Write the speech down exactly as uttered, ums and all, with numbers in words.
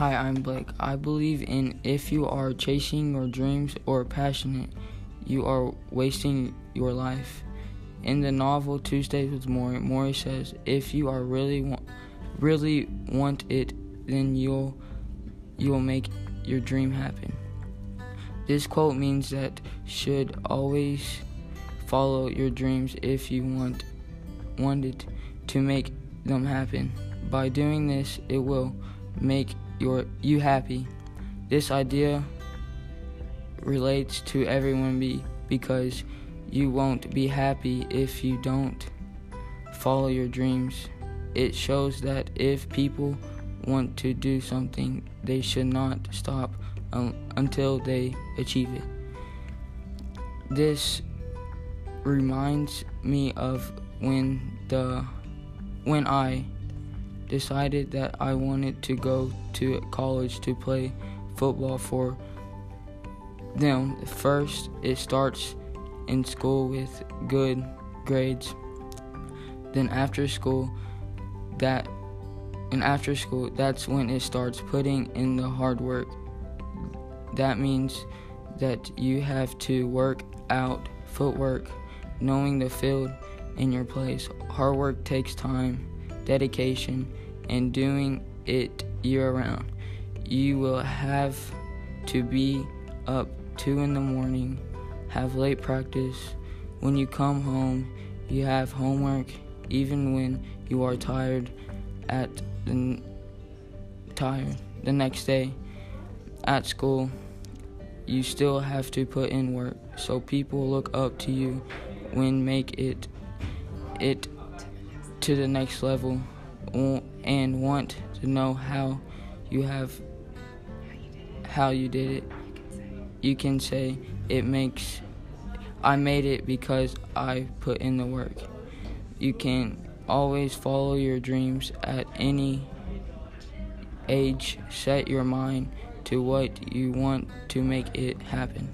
Hi, I'm Blake. I believe in if you are chasing your dreams or passionate, you are wasting your life. In the novel Tuesdays with Morrie, Morrie says, if you are really want, really want it, then you'll you'll make your dream happen. This quote means that should always follow your dreams if you want wanted to make them happen. By doing this, it will make You're, you happy. This idea relates to everyone be, because you won't be happy if you don't follow your dreams. It shows that if people want to do something, they should not stop um, until they achieve it. This reminds me of when the when I decided that I wanted to go to college to play football for them. First, it starts in school with good grades. Then after school, that and after school, that's when it starts putting in the hard work. That means that you have to work out, footwork, knowing the field in your place. Hard work takes time, dedication, and doing it year-round. You will have to be up two in the morning, have late practice. When you come home, you have homework, even when you are tired at the n- tired the next day. At school, you still have to put in work, so people look up to you when make it it to the next level and want to know how you have how you did it. You can say it makes I made it because I put in the work. You can always follow your dreams at any age. Set your mind to what you want to make it happen.